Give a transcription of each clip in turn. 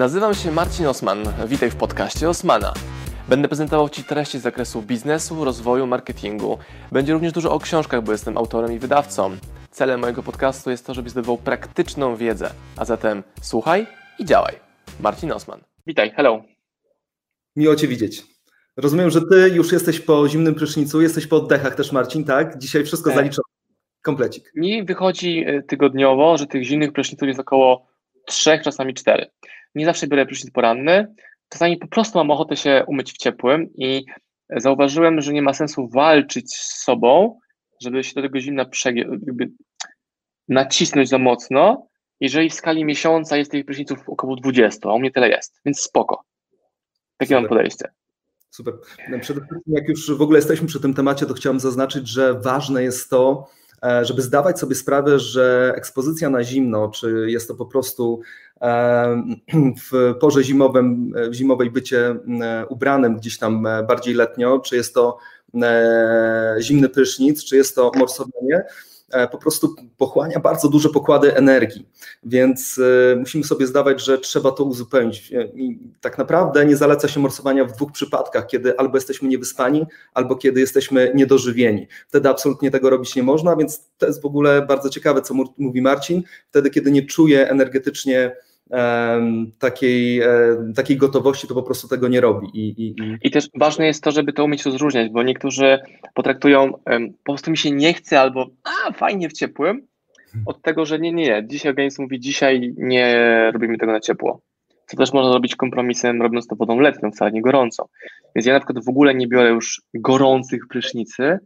Nazywam się Marcin Osman, witaj w podcaście Osmana. Będę prezentował Ci treści z zakresu biznesu, rozwoju, marketingu. Będzie również dużo o książkach, bo jestem autorem i wydawcą. Celem mojego podcastu jest to, żebyś zdobywał praktyczną wiedzę. A zatem słuchaj i działaj. Marcin Osman. Witaj, hello. Miło Cię widzieć. Rozumiem, że Ty już jesteś po zimnym prysznicu, jesteś po oddechach też, Marcin, tak? Dzisiaj wszystko zaliczone. Komplecik. Mi wychodzi tygodniowo, że tych zimnych pryszniców jest około 3, czasami 4. Nie zawsze biorę prysznic poranny. Czasami po prostu mam ochotę się umyć w ciepłym i zauważyłem, że nie ma sensu walczyć z sobą, żeby się do tego zimna nacisnąć za mocno, jeżeli w skali miesiąca jest tych pryszniców około 20, a u mnie tyle jest, więc spoko. Takie mam podejście. Super. Przede wszystkim, jak już w ogóle jesteśmy przy tym temacie, to chciałem zaznaczyć, że ważne jest to, żeby zdawać sobie sprawę, że ekspozycja na zimno, czy jest to po prostu w porze zimowej bycie ubranym gdzieś tam bardziej letnio, czy jest to zimny prysznic, czy jest to morsowanie, po prostu pochłania bardzo duże pokłady energii, więc musimy sobie zdawać, że trzeba to uzupełnić. I tak naprawdę nie zaleca się morsowania w 2 przypadkach, kiedy albo jesteśmy niewyspani, albo kiedy jesteśmy niedożywieni. Wtedy absolutnie tego robić nie można, więc to jest w ogóle bardzo ciekawe, co mówi Marcin. Wtedy, kiedy nie czuję energetycznie takiej gotowości, to po prostu tego nie robi. I też ważne jest to, żeby to umieć rozróżniać, bo niektórzy potraktują, po prostu mi się nie chce, albo fajnie w ciepłym, od tego, że nie, dzisiaj organizm mówi, dzisiaj nie robimy tego na ciepło, co też można robić kompromisem, robiąc to wodą letnią, wcale nie gorącą. Więc ja na przykład w ogóle nie biorę już gorących prysznicy,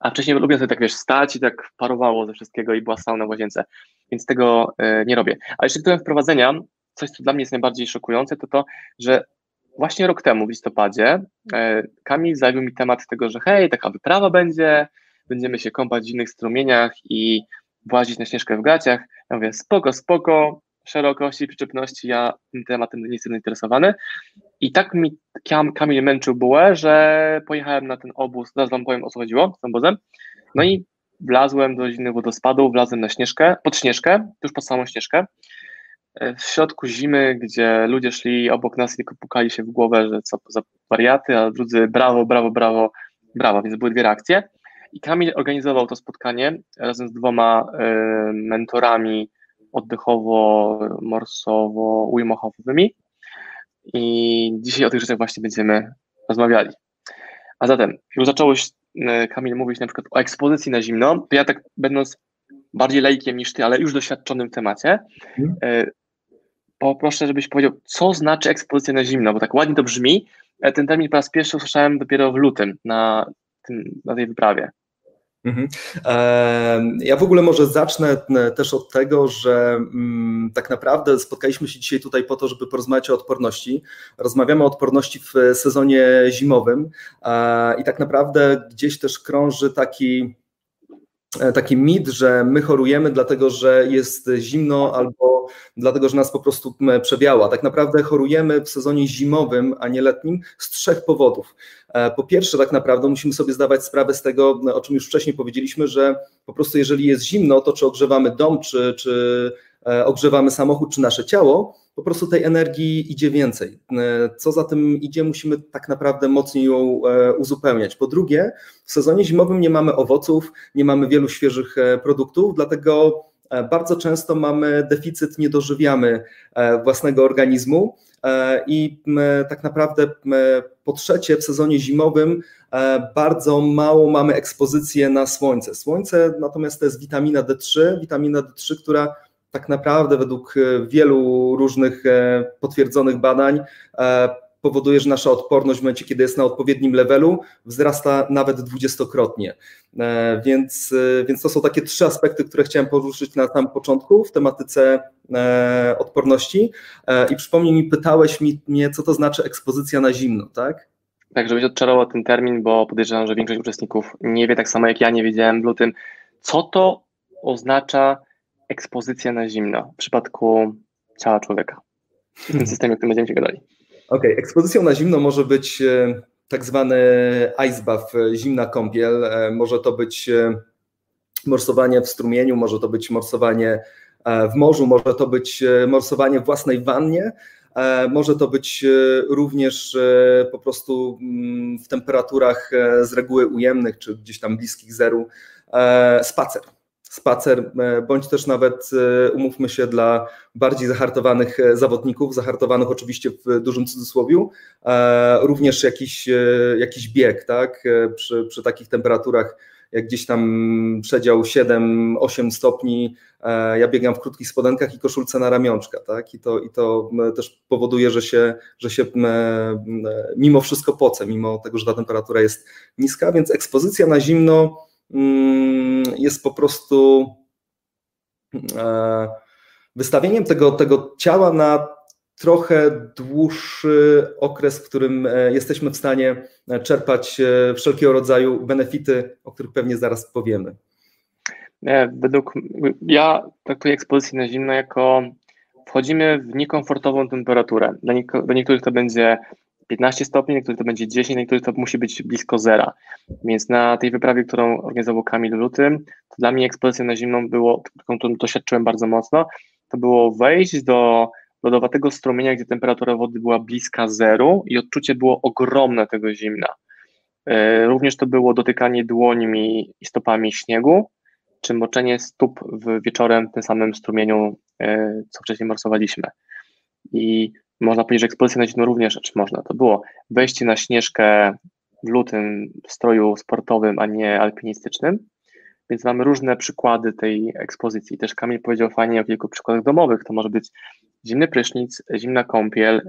a wcześniej lubię sobie tak, wiesz, stać i tak parowało ze wszystkiego i była sauna w łazience, więc tego nie robię. A jeszcze tytułem wprowadzenia, coś co dla mnie jest najbardziej szokujące, to to, że właśnie rok temu w listopadzie Kamil zajął mi temat tego, że hej, taka wyprawa będzie, będziemy się kąpać w zimnych strumieniach i włazić na Śnieżkę w gaciach. Ja mówię, spoko, szerokości, przyczepności, ja tym tematem nie jestem zainteresowany. I tak mi Kamil męczył bułę, że pojechałem na ten obóz, zaraz wam powiem, o co chodziło z tym obozem. No i wlazłem do zimnych wodospadów, wlazłem na Śnieżkę, pod Śnieżkę, tuż pod samą Śnieżkę, w środku zimy, gdzie ludzie szli obok nas i tylko pukali się w głowę, że co za wariaty, a drudzy brawo, więc były 2 reakcje. I Kamil organizował to spotkanie razem z 2 mentorami oddechowo-morsowo-ujmochowymi i dzisiaj o tych rzeczach właśnie będziemy rozmawiali. A zatem, już zacząłeś, Kamil, mówić na przykład o ekspozycji na zimno, to ja tak, będąc bardziej laikiem niż ty, ale już doświadczonym w temacie, poproszę, żebyś powiedział, co znaczy ekspozycja na zimno, bo tak ładnie to brzmi, ten termin po raz pierwszy usłyszałem dopiero w lutym na tej wyprawie. Ja w ogóle może zacznę też od tego, że tak naprawdę spotkaliśmy się dzisiaj tutaj po to, żeby porozmawiać o odporności. Rozmawiamy o odporności w sezonie zimowym i tak naprawdę gdzieś też krąży taki mit, że my chorujemy dlatego, że jest zimno albo dlatego, że nas po prostu przebiała. Tak naprawdę chorujemy w sezonie zimowym, a nie letnim z 3 powodów. Po pierwsze, tak naprawdę musimy sobie zdawać sprawę z tego, o czym już wcześniej powiedzieliśmy, że po prostu jeżeli jest zimno, to czy ogrzewamy dom, czy ogrzewamy samochód, czy nasze ciało, po prostu tej energii idzie więcej. Co za tym idzie, musimy tak naprawdę mocniej ją uzupełniać. Po drugie, w sezonie zimowym nie mamy owoców, nie mamy wielu świeżych produktów, dlatego bardzo często mamy deficyt, nie dożywiamy własnego organizmu i tak naprawdę po trzecie w sezonie zimowym bardzo mało mamy ekspozycję na słońce. Słońce natomiast to jest witamina D3, która tak naprawdę według wielu różnych potwierdzonych badań powoduje, że nasza odporność w momencie, kiedy jest na odpowiednim levelu, wzrasta nawet 20-krotnie. Więc to są takie 3 aspekty, które chciałem poruszyć na samym początku w tematyce odporności. I przypomnij mi, pytałeś mnie, co to znaczy ekspozycja na zimno, tak? Tak, żebyś odczarował ten termin, bo podejrzewam, że większość uczestników nie wie, tak samo jak ja nie wiedziałem w lutym, co to oznacza ekspozycja na zimno w przypadku ciała człowieka. W tym systemie, o którym będziemy się gadali. Okej, ekspozycją na zimno może być tak zwany ice bath, zimna kąpiel, może to być morsowanie w strumieniu, może to być morsowanie w morzu, może to być morsowanie w własnej wannie, może to być również po prostu w temperaturach z reguły ujemnych, czy gdzieś tam bliskich zeru, spacer. Spacer, bądź też nawet, umówmy się, dla bardziej zahartowanych zawodników, zahartowanych oczywiście w dużym cudzysłowiu, również jakiś bieg, tak? Przy takich temperaturach, jak gdzieś tam przedział 7-8 stopni, ja biegam w krótkich spodenkach i koszulce na ramionczka, tak? I to też powoduje, że się mimo wszystko pocę, mimo tego, że ta temperatura jest niska, więc ekspozycja na zimno jest po prostu wystawieniem tego ciała na trochę dłuższy okres, w którym jesteśmy w stanie czerpać wszelkiego rodzaju benefity, o których pewnie zaraz powiemy. Ja traktuję ekspozycję na zimno jako wchodzimy w niekomfortową temperaturę. Dla niektórych to będzie 15 stopni, niektórych to będzie 10, niektórych to musi być blisko zera. Więc na tej wyprawie, którą organizował Kamil w lutym, to dla mnie ekspozycja na zimną było, którą doświadczyłem bardzo mocno, to było wejść do lodowatego strumienia, gdzie temperatura wody była bliska zeru i odczucie było ogromne tego zimna. Również to było dotykanie dłońmi i stopami śniegu, czy moczenie stóp wieczorem w tym samym strumieniu, co wcześniej morsowaliśmy. I można powiedzieć, że ekspozycja na zimno również, czy można, to było wejście na Śnieżkę w lutym w stroju sportowym, a nie alpinistycznym, więc mamy różne przykłady tej ekspozycji. Też Kamil powiedział fajnie o kilku przykładach domowych, to może być zimny prysznic, zimna kąpiel,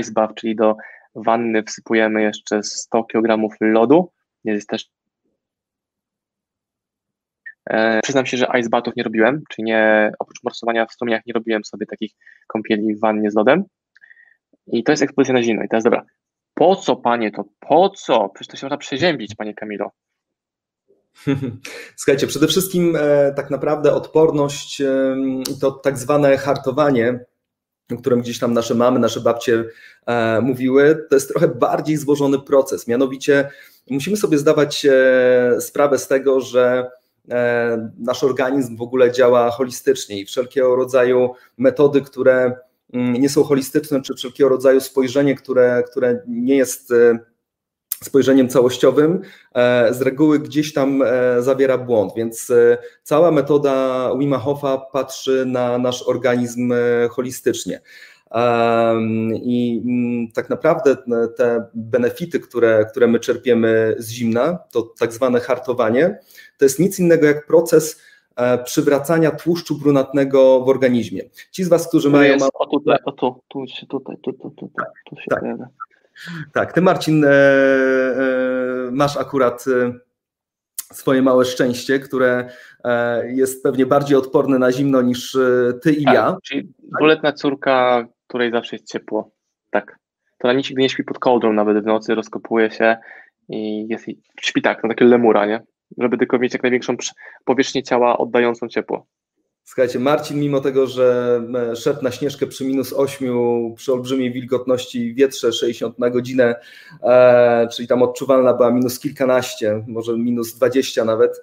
ice bath, czyli do wanny wsypujemy jeszcze 100 kg lodu, jest też... Przyznam się, że ice bathów nie robiłem, czyli nie, oprócz morsowania w strumieniach nie robiłem sobie takich kąpieli w wannie z lodem. I to jest ekspozycja na zimno. I teraz dobra, po co panie to? Po co? Przecież to się można przeziębić, panie Kamilo. Słuchajcie, przede wszystkim tak naprawdę odporność to tak zwane hartowanie, o którym gdzieś tam nasze mamy, nasze babcie mówiły, to jest trochę bardziej złożony proces. Mianowicie musimy sobie zdawać sprawę z tego, że nasz organizm w ogóle działa holistycznie i wszelkiego rodzaju metody, które nie są holistyczne, czy wszelkiego rodzaju spojrzenie, które nie jest spojrzeniem całościowym, z reguły gdzieś tam zawiera błąd, więc cała metoda Wima Hofa patrzy na nasz organizm holistycznie. I tak naprawdę te benefity, które my czerpiemy z zimna, to tak zwane hartowanie, to jest nic innego jak proces przywracania tłuszczu brunatnego w organizmie. Ci z was, którzy mają... Tak, ty Marcin masz akurat swoje małe szczęście, które jest pewnie bardziej odporne na zimno niż ty i ja. Czyli dwuletnia córka, której zawsze jest ciepło. Tak. To ona nigdy nie śpi pod kołdrą nawet w nocy, rozkopuje się i jest, śpi tak, na takie lemura, nie? Żeby tylko mieć jak największą powierzchnię ciała oddającą ciepło. Słuchajcie, Marcin, mimo tego, że szedł na Śnieżkę przy -8, przy olbrzymiej wilgotności i wietrze 60 na godzinę, czyli tam odczuwalna była -kilkanaście, może -20 nawet,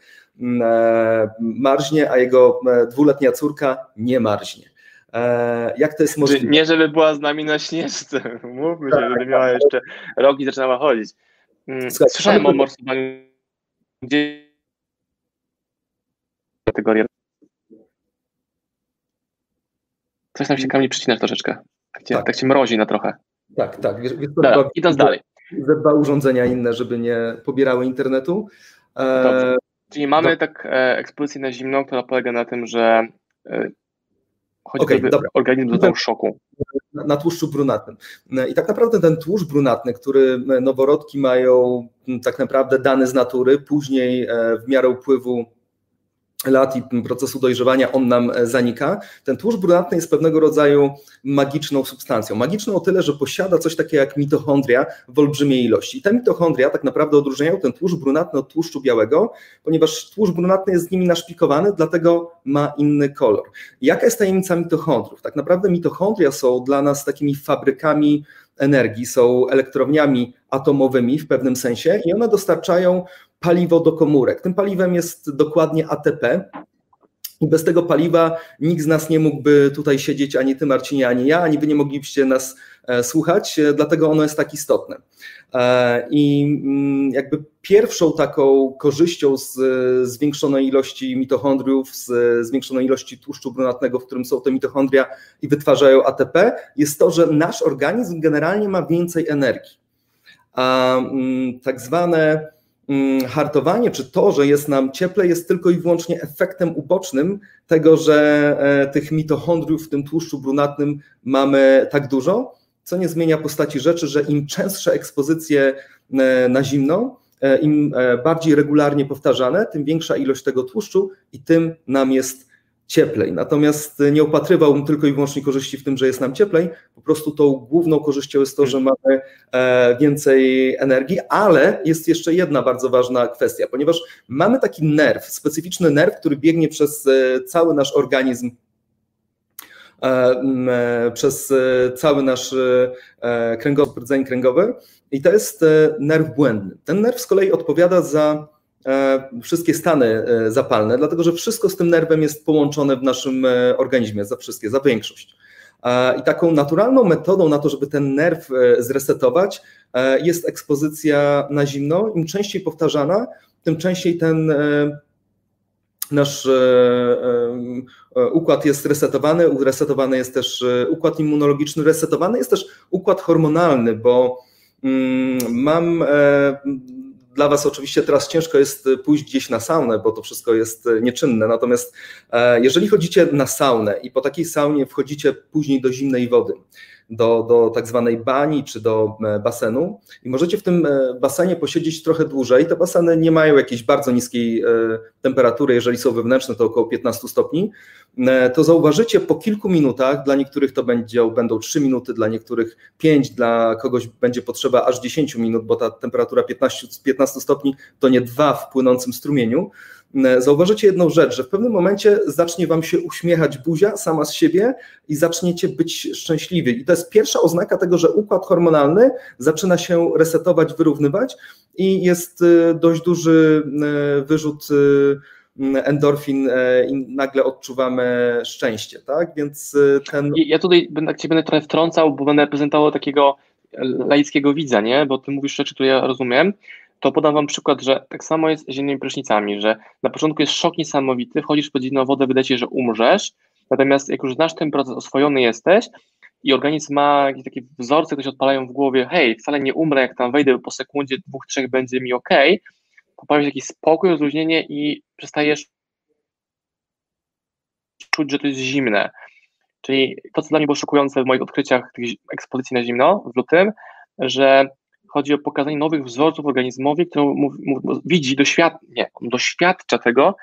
marznie, a jego dwuletnia córka nie marznie. Jak to jest możliwe? Nie, żeby była z nami na Śnieżce, mówmy się, żeby miała jeszcze rok i zaczynała chodzić. Słuchajcie, słyszałem o morsowaniu, gdzie kategoria. Coś tam się Kamil przycina troszeczkę, tak cię mrozi na trochę. Tak, wiesz, idąc dalej. Ze dwa urządzenia inne, żeby nie pobierały internetu. Dobrze. Czyli mamy ekspozycję na zimno, która polega na tym, że organizm doznał szoku. Na tłuszczu brunatnym. I tak naprawdę ten tłuszcz brunatny, który noworodki mają tak naprawdę dany z natury, później w miarę upływu lat i procesu dojrzewania on nam zanika. Ten tłuszcz brunatny jest pewnego rodzaju magiczną substancją. Magiczną o tyle, że posiada coś takiego jak mitochondria w olbrzymiej ilości. I te mitochondria tak naprawdę odróżniają ten tłuszcz brunatny od tłuszczu białego, ponieważ tłuszcz brunatny jest z nimi naszpikowany, dlatego ma inny kolor. Jaka jest tajemnica mitochondriów? Tak naprawdę mitochondria są dla nas takimi fabrykami energii, są elektrowniami atomowymi w pewnym sensie i one dostarczają paliwo do komórek. Tym paliwem jest dokładnie ATP, Bez tego paliwa nikt z nas nie mógłby tutaj siedzieć, ani ty, Marcinie, ani ja, ani wy nie moglibyście nas słuchać, dlatego ono jest tak istotne. I jakby pierwszą taką korzyścią z zwiększonej ilości mitochondriów, z zwiększonej ilości tłuszczu brunatnego, w którym są te mitochondria i wytwarzają ATP, jest to, że nasz organizm generalnie ma więcej energii. A tak zwane hartowanie, czy to, że jest nam cieplej, jest tylko i wyłącznie efektem ubocznym tego, że tych mitochondriów w tym tłuszczu brunatnym mamy tak dużo, co nie zmienia postaci rzeczy, że im częstsze ekspozycje na zimno, im bardziej regularnie powtarzane, tym większa ilość tego tłuszczu i tym nam jest cieplej. Natomiast nie opatrywałbym tylko i wyłącznie korzyści w tym, że jest nam cieplej, po prostu tą główną korzyścią jest to, że mamy więcej energii, ale jest jeszcze jedna bardzo ważna kwestia, ponieważ mamy taki nerw, specyficzny nerw, który biegnie przez cały nasz organizm, przez cały nasz kręgosłup, rdzeń kręgowy i to jest nerw błędny. Ten nerw z kolei odpowiada za wszystkie stany zapalne, dlatego że wszystko z tym nerwem jest połączone w naszym organizmie, za wszystkie, za większość. I taką naturalną metodą na to, żeby ten nerw zresetować, jest ekspozycja na zimno. Im częściej powtarzana, tym częściej ten nasz układ jest resetowany. Resetowany jest też układ immunologiczny, resetowany jest też układ hormonalny, bo mam... Dla was oczywiście teraz ciężko jest pójść gdzieś na saunę, bo to wszystko jest nieczynne, natomiast jeżeli chodzicie na saunę i po takiej saunie wchodzicie później do zimnej wody, do tak zwanej bani czy do basenu i możecie w tym basenie posiedzieć trochę dłużej, te baseny nie mają jakiejś bardzo niskiej temperatury, jeżeli są wewnętrzne to około 15 stopni, to zauważycie po kilku minutach, dla niektórych to będą 3 minuty, dla niektórych 5, dla kogoś będzie potrzeba aż 10 minut, bo ta temperatura 15 stopni to nie 2 w płynącym strumieniu, zauważycie jedną rzecz, że w pewnym momencie zacznie wam się uśmiechać buzia sama z siebie i zaczniecie być szczęśliwi. I to jest pierwsza oznaka tego, że układ hormonalny zaczyna się resetować, wyrównywać i jest dość duży wyrzut endorfin i nagle odczuwamy szczęście, tak? Więc ten... Ja tutaj będę trochę wtrącał, bo będę prezentował takiego laickiego widza, nie? Bo ty mówisz rzeczy, które ja rozumiem. To podam wam przykład, że tak samo jest z zimnymi prysznicami, że na początku jest szok niesamowity, wchodzisz pod zimną wodę, wydaje się, że umrzesz, natomiast jak już znasz ten proces, oswojony jesteś i organizm ma jakieś takie wzorce, które się odpalają w głowie, hej, wcale nie umrę, jak tam wejdę, po sekundzie, 2, 3 będzie mi okej, to pojawia się jakiś spokój, rozluźnienie i przestajesz czuć, że to jest zimne. Czyli to, co dla mnie było szokujące w moich odkryciach tych ekspozycji na zimno w lutym, że chodzi o pokazanie nowych wzorców organizmowi, który widzi, doświadcza tego,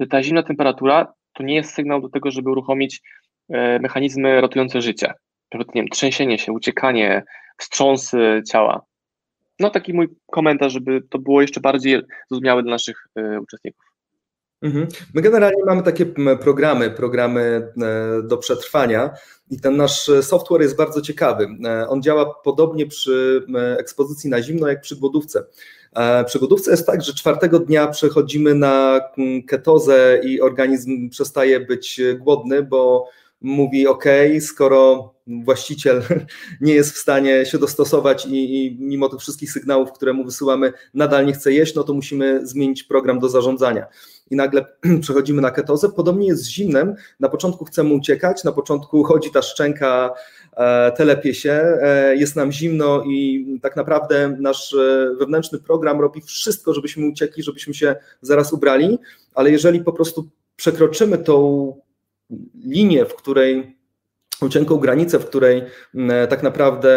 że ta zimna temperatura to nie jest sygnał do tego, żeby uruchomić mechanizmy ratujące życie. Nie wiem, trzęsienie się, uciekanie, wstrząsy ciała. No taki mój komentarz, żeby to było jeszcze bardziej zrozumiałe dla naszych uczestników. My generalnie mamy takie programy do przetrwania i ten nasz software jest bardzo ciekawy. On działa podobnie przy ekspozycji na zimno jak przy głodówce. Przy głodówce jest tak, że 4 dnia przechodzimy na ketozę i organizm przestaje być głodny, bo mówi okej, skoro właściciel nie jest w stanie się dostosować i mimo tych wszystkich sygnałów, które mu wysyłamy, nadal nie chce jeść, no to musimy zmienić program do zarządzania. I nagle przechodzimy na ketozę. Podobnie jest z zimnem. Na początku chcemy uciekać, na początku chodzi ta szczęka, telepie się, jest nam zimno i tak naprawdę nasz wewnętrzny program robi wszystko, żebyśmy uciekli, żebyśmy się zaraz ubrali, ale jeżeli po prostu przekroczymy tą linię, w której cienką granicę, w której tak naprawdę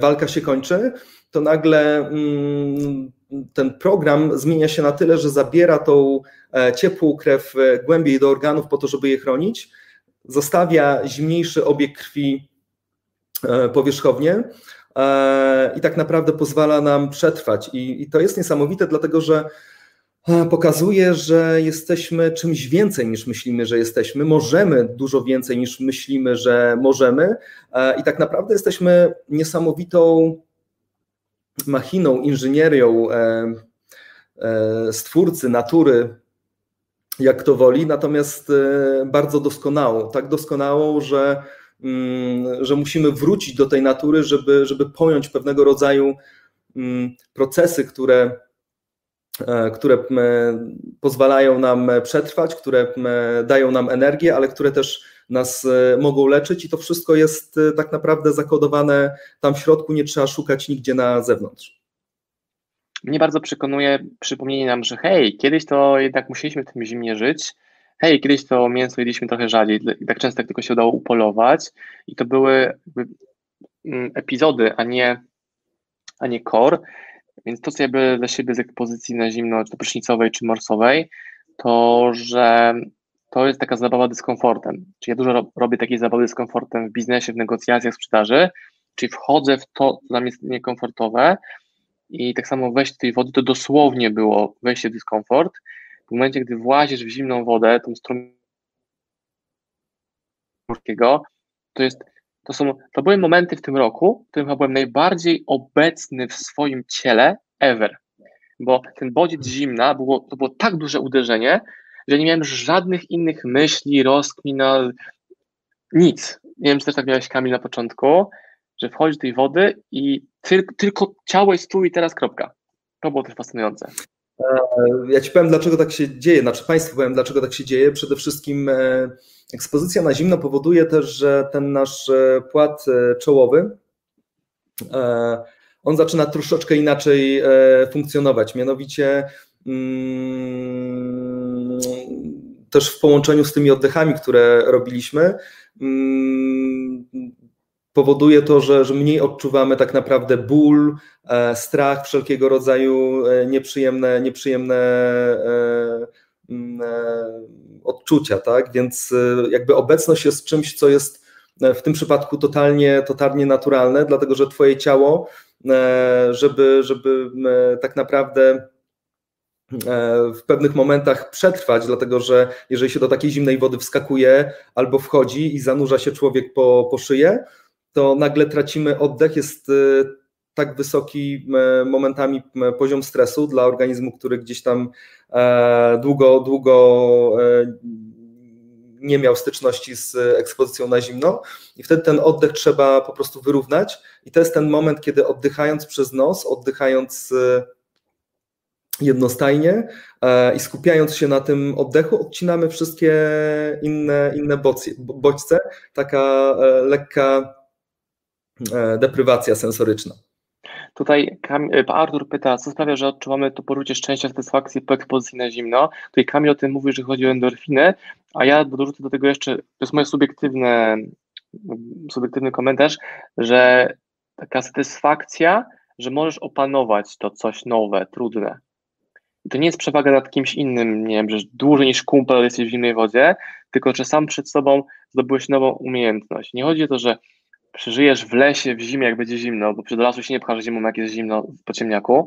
walka się kończy, to nagle ten program zmienia się na tyle, że zabiera tą ciepłą krew głębiej do organów po to, żeby je chronić, zostawia zimniejszy obieg krwi powierzchownie i tak naprawdę pozwala nam przetrwać. I to jest niesamowite, dlatego że pokazuje, że jesteśmy czymś więcej niż myślimy, że jesteśmy, możemy dużo więcej niż myślimy, że możemy i tak naprawdę jesteśmy niesamowitą machiną, inżynierią stwórcy natury, jak kto woli, natomiast bardzo doskonałą, tak doskonałą, że musimy wrócić do tej natury, żeby pojąć pewnego rodzaju procesy, które pozwalają nam przetrwać, które dają nam energię, ale które też nas mogą leczyć i to wszystko jest tak naprawdę zakodowane tam w środku, nie trzeba szukać nigdzie na zewnątrz. Mnie bardzo przekonuje przypomnienie nam, że hej, kiedyś to jednak musieliśmy w tym zimnie żyć, hej, kiedyś to mięso jedliśmy trochę rzadziej, tak często jak tylko się udało upolować i to były epizody, a nie core, więc to, co ja bym dla siebie z ekspozycji na zimno, czy to prysznicowej, czy morsowej, to, że to jest taka zabawa dyskomfortem, czyli ja dużo robię takiej zabawy dyskomfortem w biznesie, w negocjacjach, sprzedaży, czyli wchodzę w to, co dla mnie jest niekomfortowe i tak samo wejście tej wody, to dosłownie było wejście w dyskomfort, w momencie, gdy włazisz w zimną wodę, tą strumień, to były momenty w tym roku, w którym chyba byłem najbardziej obecny w swoim ciele ever, bo ten bodziec zimna, to było tak duże uderzenie, że nie miałem żadnych innych myśli, rozkmin, nic. Nie wiem, czy też tak miałeś, Kamil, na początku, że wchodzisz do tej wody i tylko ciało jest tu i teraz, kropka. To było też fascynujące. Ja Ci powiem, dlaczego tak się dzieje, znaczy Państwu powiem, dlaczego tak się dzieje. Przede wszystkim ekspozycja na zimno powoduje też, że ten nasz płat czołowy, on zaczyna troszeczkę inaczej funkcjonować, mianowicie też w połączeniu z tymi oddechami, które robiliśmy, powoduje to, że mniej odczuwamy tak naprawdę ból, strach, wszelkiego rodzaju nieprzyjemne odczucia, tak? Więc jakby obecność jest czymś, co jest w tym przypadku totalnie naturalne, dlatego że Twoje ciało, żeby tak naprawdę w pewnych momentach przetrwać, dlatego że jeżeli się do takiej zimnej wody wskakuje albo wchodzi i zanurza się człowiek po szyję, to nagle tracimy oddech, jest tak wysoki momentami poziom stresu dla organizmu, który gdzieś tam długo nie miał styczności z ekspozycją na zimno i wtedy ten oddech trzeba po prostu wyrównać i to jest ten moment, kiedy oddychając przez nos, oddychając jednostajnie i skupiając się na tym oddechu odcinamy wszystkie inne bodźce, taka lekka deprywacja sensoryczna. Tutaj Artur pyta, co sprawia, że odczuwamy to poczucie szczęścia, satysfakcji po ekspozycji na zimno. Tutaj Kamil o tym mówi, że chodzi o endorfiny, a ja dorzucę do tego jeszcze, to jest moje subiektywny komentarz, że taka satysfakcja, że możesz opanować to coś nowe, trudne. I to nie jest przewaga nad kimś innym, nie wiem, że dłużej niż kumpel jesteś w zimnej wodzie, tylko że sam przed sobą zdobyłeś nową umiejętność. Nie chodzi o to, że przeżyjesz w lesie, w zimie, jak będzie zimno, bo przed lasu się nie pchasz zimą, jak jest zimno po ciemniaku.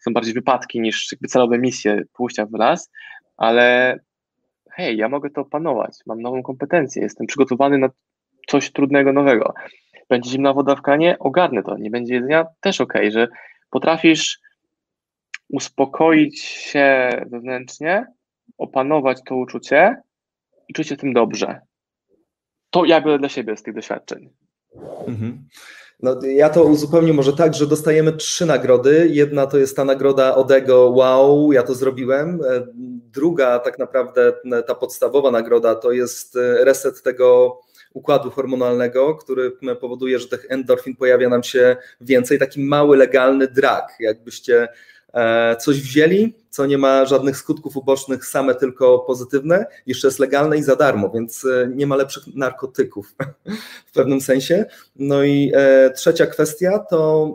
Są bardziej wypadki niż jakby celowe misje pójścia w las, ale hej, ja mogę to opanować, mam nową kompetencję, jestem przygotowany na coś trudnego, nowego. Będzie zimna woda w kranie, ogarnę to, nie będzie jedzenia, też okej, że potrafisz uspokoić się wewnętrznie, opanować to uczucie i czuć się tym dobrze. To ja biorę dla siebie z tych doświadczeń. No, ja to uzupełnię może tak, że dostajemy 3 nagrody. Jedna to jest ta nagroda Odego, wow, ja to zrobiłem. Druga tak naprawdę ta podstawowa nagroda to jest reset tego układu hormonalnego, który powoduje, że tych endorfin pojawia nam się więcej. Taki mały, legalny drag. Jakbyście coś wzięli, co nie ma żadnych skutków ubocznych, same tylko pozytywne, jeszcze jest legalne i za darmo, więc nie ma lepszych narkotyków w pewnym sensie. No i trzecia kwestia to,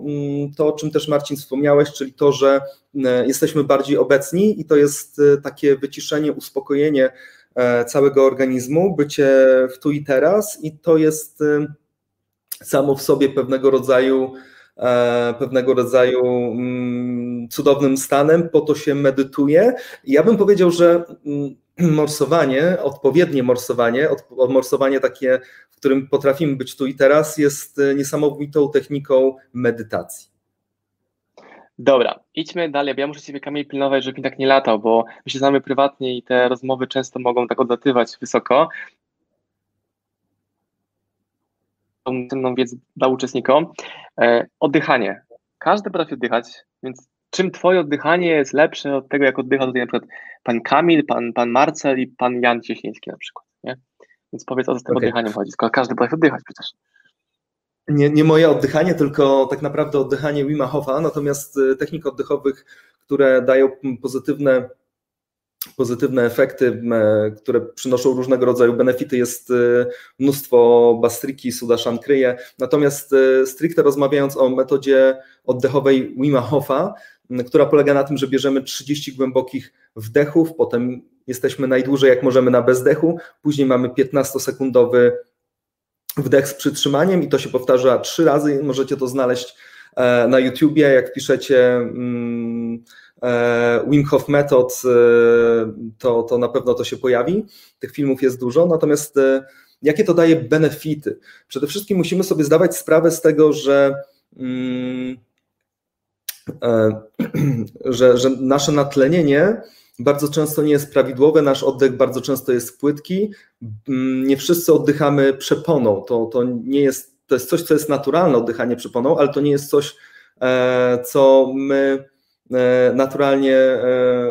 o czym też Marcin wspomniałeś, czyli to, że jesteśmy bardziej obecni i to jest takie wyciszenie, uspokojenie całego organizmu, bycie w tu i teraz i to jest samo w sobie pewnego rodzaju cudownym stanem, po to się medytuje. Ja bym powiedział, że morsowanie, odpowiednie morsowanie, morsowanie takie, w którym potrafimy być tu i teraz, jest niesamowitą techniką medytacji. Dobra, idźmy dalej, bo ja muszę Ciebie, Kamil, pilnować, żeby mi tak nie latał, bo my się znamy prywatnie i te rozmowy często mogą tak odlatywać wysoko. Tą cenną wiedzę dla uczestnikom. Oddychanie. Każdy potrafi oddychać, więc czym Twoje oddychanie jest lepsze od tego, jak oddycha tutaj na przykład pan Kamil, pan Marcel i pan Jan Cieśliński na przykład, nie? Więc powiedz, o co z tym oddychaniem chodzi, skoro każdy potrafi oddychać przecież. Nie moje oddychanie, tylko tak naprawdę oddychanie Wima Hofa, natomiast technik oddechowych, które dają pozytywne efekty, które przynoszą różnego rodzaju benefity, jest mnóstwo: bastriki, sudashankryje. Natomiast stricte rozmawiając o metodzie oddechowej Wima Hofa, która polega na tym, że bierzemy 30 głębokich wdechów, potem jesteśmy najdłużej jak możemy na bezdechu, później mamy 15-sekundowy wdech z przytrzymaniem i to się powtarza 3 razy. Możecie to znaleźć na YouTubie, jak piszecie Wim Hof Method, to na pewno to się pojawi. Tych filmów jest dużo, natomiast jakie to daje benefity? Przede wszystkim musimy sobie zdawać sprawę z tego, że nasze natlenienie bardzo często nie jest prawidłowe, nasz oddech bardzo często jest płytki, nie wszyscy oddychamy przeponą, to jest coś, co jest naturalne, oddychanie przeponą, ale to nie jest coś, co my naturalnie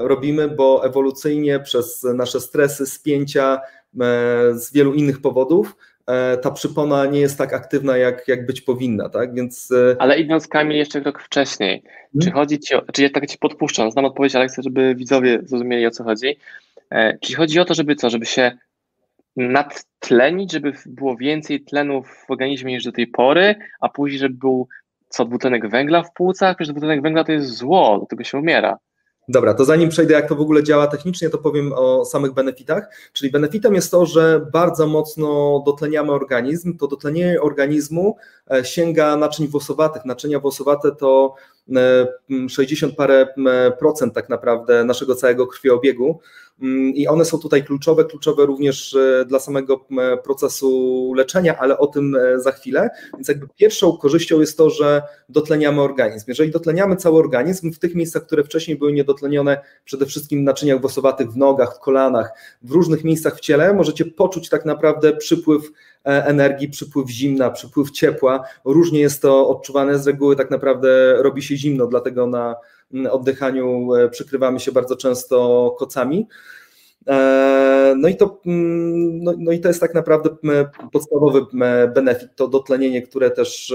robimy, bo ewolucyjnie przez nasze stresy, spięcia, z wielu innych powodów ta przypona nie jest tak aktywna, jak być powinna, tak? Więc... Ale idąc, Kamil, jeszcze krok wcześniej, czy ja tak Cię podpuszczam, znam odpowiedź, ale chcę, żeby widzowie zrozumieli, o co chodzi. Czyli chodzi o to, żeby się nadtlenić, żeby było więcej tlenu w organizmie niż do tej pory, a później, żeby był dwutlenek węgla w płucach? Przecież dwutlenek węgla to jest zło, do tego się umiera. Dobra, to zanim przejdę, jak to w ogóle działa technicznie, to powiem o samych benefitach. Czyli benefitem jest to, że bardzo mocno dotleniamy organizm. To dotlenienie organizmu sięga naczyń włosowatych. Naczynia włosowate to 60 parę procent tak naprawdę naszego całego krwiobiegu i one są tutaj kluczowe również dla samego procesu leczenia, ale o tym za chwilę. Więc jakby pierwszą korzyścią jest to, że dotleniamy organizm. Jeżeli dotleniamy cały organizm w tych miejscach, które wcześniej były niedotlenione, przede wszystkim naczyniach włosowatych, w nogach, w kolanach, w różnych miejscach w ciele, możecie poczuć tak naprawdę przypływ energii, przypływ zimna, przypływ ciepła. Różnie jest to odczuwane, z reguły tak naprawdę robi się zimno, dlatego na oddychaniu przykrywamy się bardzo często kocami. No i to jest tak naprawdę podstawowy benefit, to dotlenienie, które też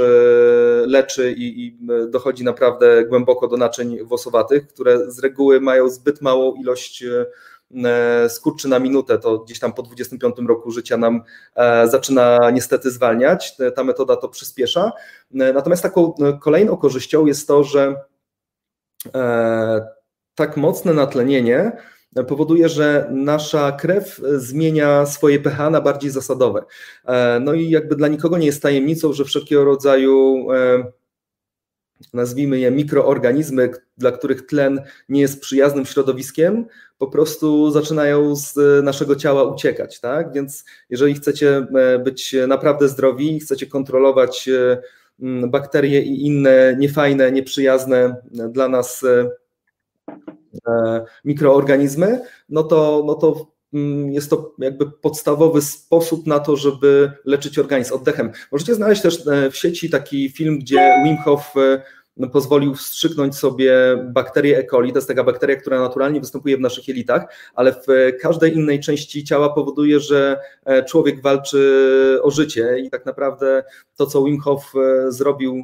leczy i dochodzi naprawdę głęboko do naczyń włosowatych, które z reguły mają zbyt małą ilość skurczy na minutę, to gdzieś tam po 25 roku życia nam zaczyna niestety zwalniać, ta metoda to przyspiesza. Natomiast taką kolejną korzyścią jest to, że tak mocne natlenienie powoduje, że nasza krew zmienia swoje pH na bardziej zasadowe. No i jakby dla nikogo nie jest tajemnicą, że wszelkiego rodzaju, nazwijmy je, mikroorganizmy, dla których tlen nie jest przyjaznym środowiskiem, po prostu zaczynają z naszego ciała uciekać, tak? Więc jeżeli chcecie być naprawdę zdrowi, chcecie kontrolować bakterie i inne niefajne, nieprzyjazne dla nas mikroorganizmy, no to jest to jakby podstawowy sposób na to, żeby leczyć organizm oddechem. Możecie znaleźć też w sieci taki film, gdzie Wim Hof pozwolił wstrzyknąć sobie bakterię E. coli. To jest taka bakteria, która naturalnie występuje w naszych jelitach, ale w każdej innej części ciała powoduje, że człowiek walczy o życie i tak naprawdę to, co Wim Hof zrobił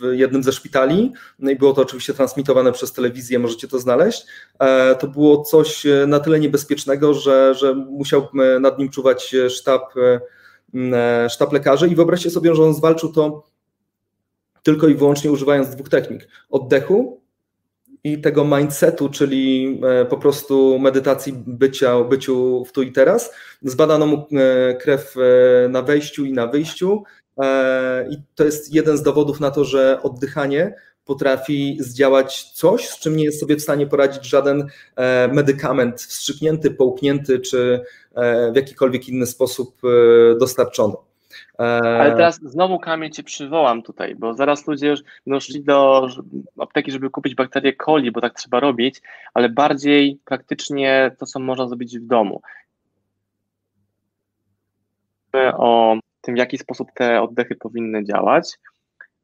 w jednym ze szpitali, no i było to oczywiście transmitowane przez telewizję, możecie to znaleźć, to było coś na tyle niebezpiecznego, że musiał nad nim czuwać sztab lekarzy i wyobraźcie sobie, że on zwalczył to tylko i wyłącznie używając 2 technik: oddechu i tego mindsetu, czyli po prostu medytacji, byciu w tu i teraz. Zbadano mu krew na wejściu i na wyjściu i to jest jeden z dowodów na to, że oddychanie potrafi zdziałać coś, z czym nie jest sobie w stanie poradzić żaden medykament wstrzyknięty, połknięty czy w jakikolwiek inny sposób dostarczony. Ale teraz znowu, Kamil, cię przywołam tutaj, bo zaraz ludzie już będą szli do apteki, żeby kupić bakterie coli, bo tak trzeba robić, ale bardziej praktycznie to, co można zrobić w domu. O tym, w jaki sposób te oddechy powinny działać,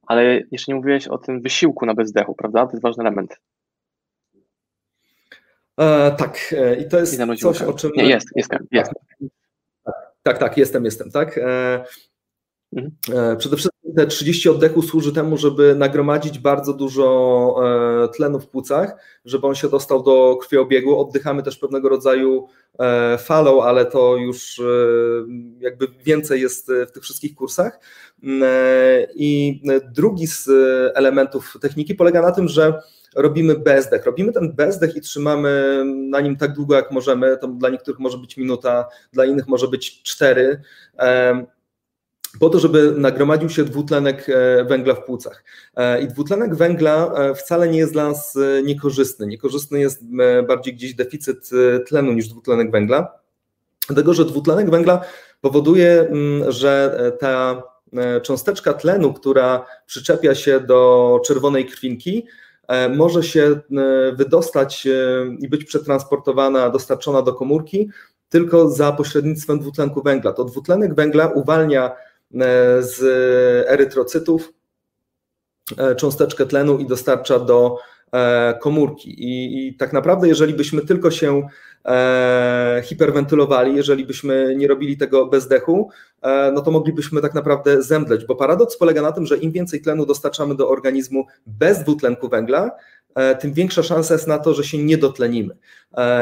ale jeszcze nie mówiłeś o tym wysiłku na bezdechu, prawda? To jest ważny element. Tak, i to jest coś, o czym... Nie, jest. Tak, jestem, tak? Przede wszystkim te 30 oddechów służy temu, żeby nagromadzić bardzo dużo tlenu w płucach, żeby on się dostał do krwiobiegu. Oddychamy też pewnego rodzaju falą, ale to już jakby więcej jest w tych wszystkich kursach. I drugi z elementów techniki polega na tym, że robimy bezdech. Robimy ten bezdech i trzymamy na nim tak długo, jak możemy. To dla niektórych może być minuta, dla innych może być 4. Po to, żeby nagromadził się dwutlenek węgla w płucach. I dwutlenek węgla wcale nie jest dla nas niekorzystny. Niekorzystny jest bardziej gdzieś deficyt tlenu niż dwutlenek węgla. Dlatego, że dwutlenek węgla powoduje, że ta cząsteczka tlenu, która przyczepia się do czerwonej krwinki, może się wydostać i być przetransportowana, dostarczona do komórki tylko za pośrednictwem dwutlenku węgla. To dwutlenek węgla uwalnia z erytrocytów cząsteczkę tlenu i dostarcza do komórki. I tak naprawdę, jeżeli byśmy tylko się hiperwentylowali, jeżeli byśmy nie robili tego bezdechu, no to moglibyśmy tak naprawdę zemdleć, bo paradoks polega na tym, że im więcej tlenu dostarczamy do organizmu bez dwutlenku węgla, tym większa szansa jest na to, że się nie dotlenimy.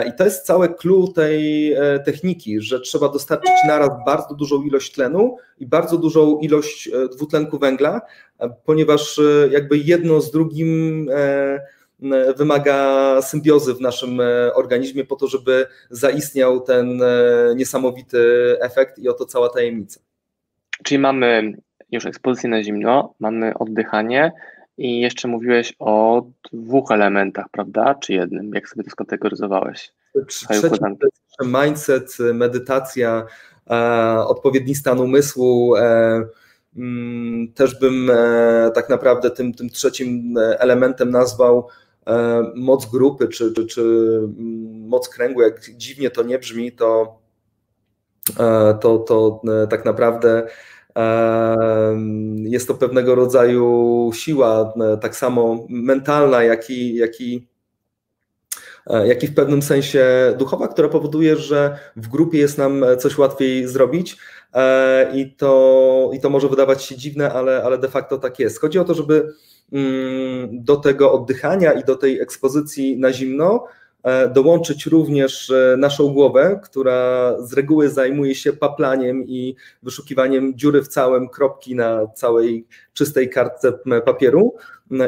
I to jest całe clue tej techniki, że trzeba dostarczyć naraz bardzo dużą ilość tlenu i bardzo dużą ilość dwutlenku węgla, ponieważ jakby jedno z drugim wymaga symbiozy w naszym organizmie po to, żeby zaistniał ten niesamowity efekt i oto cała tajemnica. Czyli mamy już ekspozycję na zimno, mamy oddychanie i jeszcze mówiłeś o 2 elementach, prawda? Czy jednym? Jak sobie to skategoryzowałeś? Trzeci to jest mindset, medytacja, odpowiedni stan umysłu. Też bym tak naprawdę tym trzecim elementem nazwał moc grupy, czy moc kręgu. Jak dziwnie to nie brzmi, to tak naprawdę jest to pewnego rodzaju siła, tak samo mentalna, jak i w pewnym sensie duchowa, która powoduje, że w grupie jest nam coś łatwiej zrobić i to może wydawać się dziwne, ale de facto tak jest. Chodzi o to, żeby do tego oddychania i do tej ekspozycji na zimno dołączyć również naszą głowę, która z reguły zajmuje się paplaniem i wyszukiwaniem dziury w całym, kropki na całej czystej kartce papieru.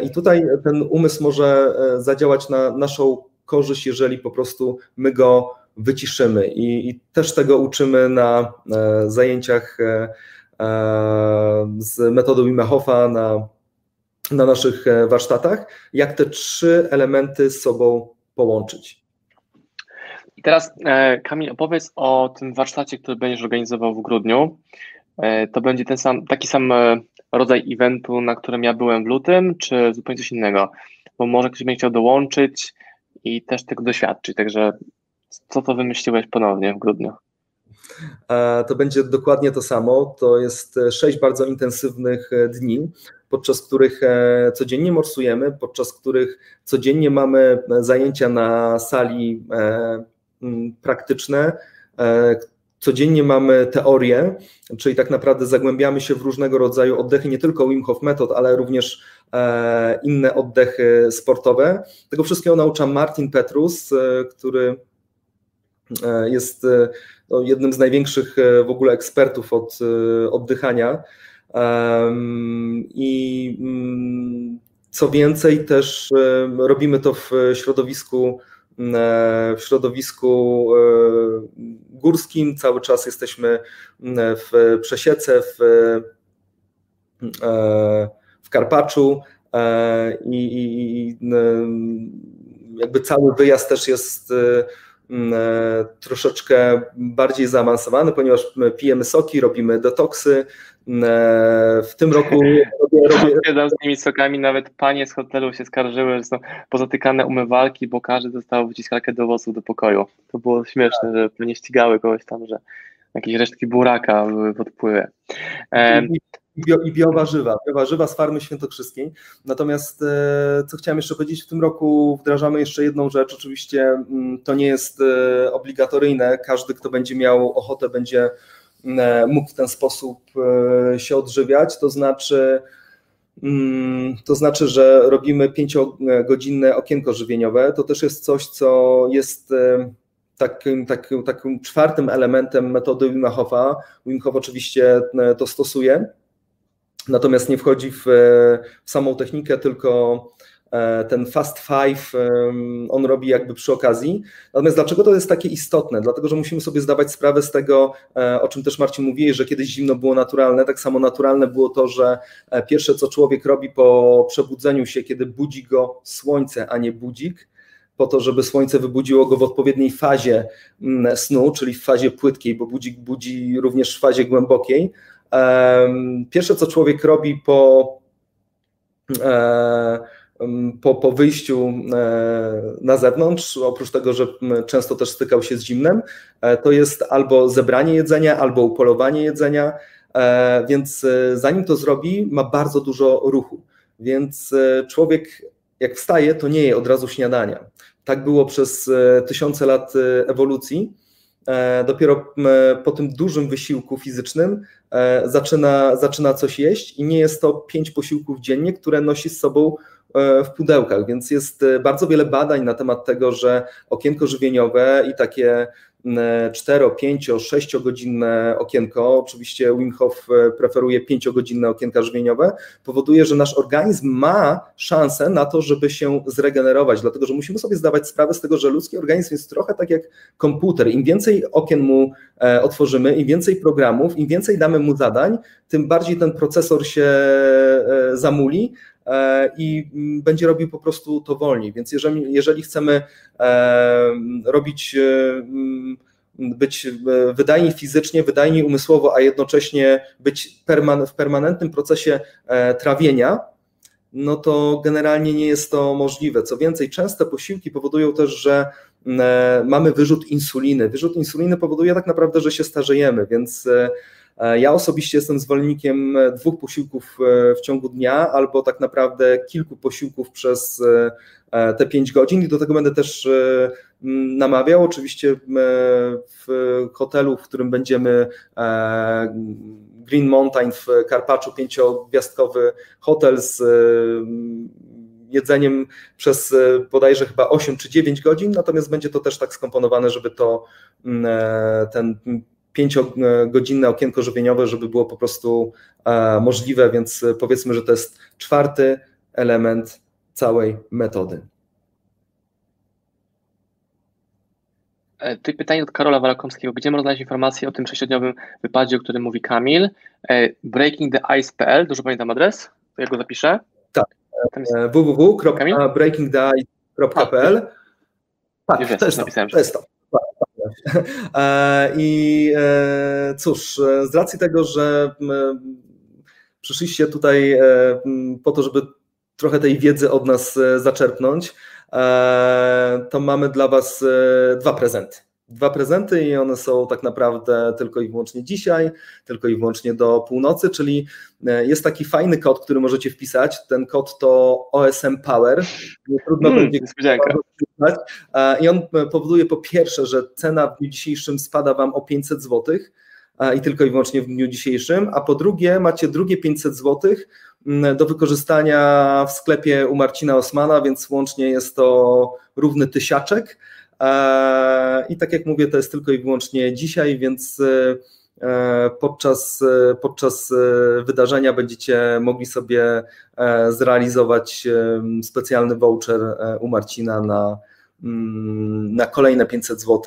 I tutaj ten umysł może zadziałać na naszą korzyść, jeżeli po prostu my go wyciszymy. I też tego uczymy na zajęciach z metodą Wim Hofa na naszych warsztatach, jak te 3 elementy z sobą połączyć. I teraz, Kamil, opowiedz o tym warsztacie, który będziesz organizował w grudniu. To będzie taki sam rodzaj eventu, na którym ja byłem w lutym, czy zupełnie coś innego? Bo może ktoś będzie chciał dołączyć i też tego doświadczyć. Także co to wymyśliłeś ponownie w grudniu? To będzie dokładnie to samo. To jest 6 bardzo intensywnych dni, podczas których codziennie morsujemy, podczas których codziennie mamy zajęcia na sali praktyczne, codziennie mamy teorię, czyli tak naprawdę zagłębiamy się w różnego rodzaju oddechy, nie tylko Wim Hof Method, ale również inne oddechy sportowe. Tego wszystkiego naucza Martin Petrus, który jest jednym z największych w ogóle ekspertów od oddychania. I co więcej, też robimy to w środowisku górskim. Cały czas jesteśmy w Przesiece, w Karpaczu i jakby cały wyjazd też jest troszeczkę bardziej zaawansowany, ponieważ pijemy soki, robimy detoksy. W tym roku robię z tymi sokami, nawet panie z hotelu się skarżyły, że są pozatykane umywalki, bo każdy dostał wyciskarkę do włosów do pokoju. To było śmieszne, że pewnie ścigały kogoś tam, że jakieś resztki buraka w odpływie. I biowarzywa z farmy świętokrzyskiej. Natomiast co chciałem jeszcze powiedzieć, w tym roku wdrażamy jeszcze jedną rzecz. Oczywiście to nie jest obligatoryjne. Każdy, kto będzie miał ochotę, będzie mógł w ten sposób się odżywiać. To znaczy, że robimy 5-godzinne okienko żywieniowe. To też jest coś, co jest takim czwartym elementem metody Wim Hofa. Wim Hof oczywiście to stosuje, natomiast nie wchodzi w samą technikę, tylko ten fast five on robi jakby przy okazji. Natomiast dlaczego to jest takie istotne? Dlatego, że musimy sobie zdawać sprawę z tego, o czym też Marcin mówi, że kiedyś zimno było naturalne. Tak samo naturalne było to, że pierwsze, co człowiek robi po przebudzeniu się, kiedy budzi go słońce, a nie budzik, po to, żeby słońce wybudziło go w odpowiedniej fazie snu, czyli w fazie płytkiej, bo budzik budzi również w fazie głębokiej. Pierwsze, co człowiek robi po wyjściu na zewnątrz, oprócz tego, że często też stykał się z zimnem, to jest albo zebranie jedzenia, albo upolowanie jedzenia, więc zanim to zrobi, ma bardzo dużo ruchu. Więc człowiek, jak wstaje, to nie je od razu śniadania. Tak było przez tysiące lat ewolucji. Dopiero po tym dużym wysiłku fizycznym zaczyna coś jeść i nie jest to 5 posiłków dziennie, które nosi z sobą w pudełkach, więc jest bardzo wiele badań na temat tego, że okienko żywieniowe i takie 4, 5, 6 godzinne okienko, oczywiście Wim Hof preferuje 5-godzinne okienka żywieniowe, powoduje, że nasz organizm ma szansę na to, żeby się zregenerować, dlatego że musimy sobie zdawać sprawę z tego, że ludzki organizm jest trochę tak jak komputer. Im więcej okien mu otworzymy, im więcej programów, im więcej damy mu zadań, tym bardziej ten procesor się zamuli i będzie robił po prostu to wolniej, więc jeżeli chcemy robić, być wydajni fizycznie, wydajni umysłowo, a jednocześnie być w permanentnym procesie trawienia, no to generalnie nie jest to możliwe. Co więcej, częste posiłki powodują też, że mamy wyrzut insuliny. Wyrzut insuliny powoduje tak naprawdę, że się starzejemy, więc ja osobiście jestem zwolennikiem 2 posiłków w ciągu dnia albo tak naprawdę kilku posiłków przez te 5 godzin i do tego będę też namawiał. Oczywiście w hotelu, w którym będziemy, Green Mountain w Karpaczu, 5-gwiazdkowy hotel z jedzeniem przez bodajże chyba 8 czy 9 godzin, natomiast będzie to też tak skomponowane, żeby to ten 5-godzinne okienko żywieniowe, żeby było po prostu możliwe, więc powiedzmy, że to jest czwarty element całej metody. Tutaj pytanie od Karola Walakomskiego. Gdzie można znaleźć informacje o tym 6-dniowym wypadzie, o którym mówi Kamil? Breaking the Ice PL, dobrze pamiętam adres? To ja go zapiszę. Tak, www.breakingtheice.pl. Tak, to jest to. I cóż, z racji tego, że przyszliście tutaj po to, żeby trochę tej wiedzy od nas zaczerpnąć, to mamy dla Was 2 prezenty. 2 prezenty i one są tak naprawdę tylko i wyłącznie dzisiaj, tylko i wyłącznie do północy, czyli jest taki fajny kod, który możecie wpisać. Ten kod to OSM Power. Trudno będzie go wpisać. I on powoduje po pierwsze, że cena w dniu dzisiejszym spada Wam o 500 zł i tylko i wyłącznie w dniu dzisiejszym, a po drugie macie drugie 500 zł do wykorzystania w sklepie u Marcina Osmana, więc łącznie jest to równy 1000. I tak jak mówię, to jest tylko i wyłącznie dzisiaj, więc podczas wydarzenia będziecie mogli sobie zrealizować specjalny voucher u Marcina na kolejne 500 zł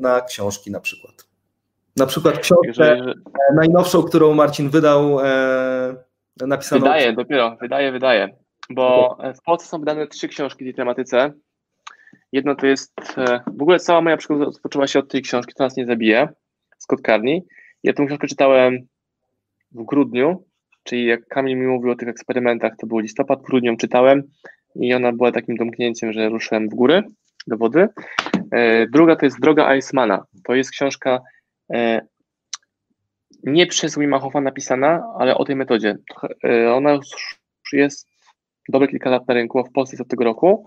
na książki na przykład. Na przykład książkę najnowszą, którą Marcin wydał, napisaną. Wydaje, bo w Polsce są wydane 3 książki w tej tematyce. Jedno to jest, w ogóle cała moja przygoda rozpoczęła się od tej książki, To nas nie zabije, Scott Carney. Ja tę książkę czytałem w grudniu, czyli jak Kamil mi mówił o tych eksperymentach, to był listopad, w grudniu czytałem i ona była takim domknięciem, że ruszyłem w górę do wody. Druga to jest Droga Icemana. To jest książka nie przez Wima Hofa napisana, ale o tej metodzie. Ona już jest dobre kilka lat na rynku, a w Polsce jest od tego roku.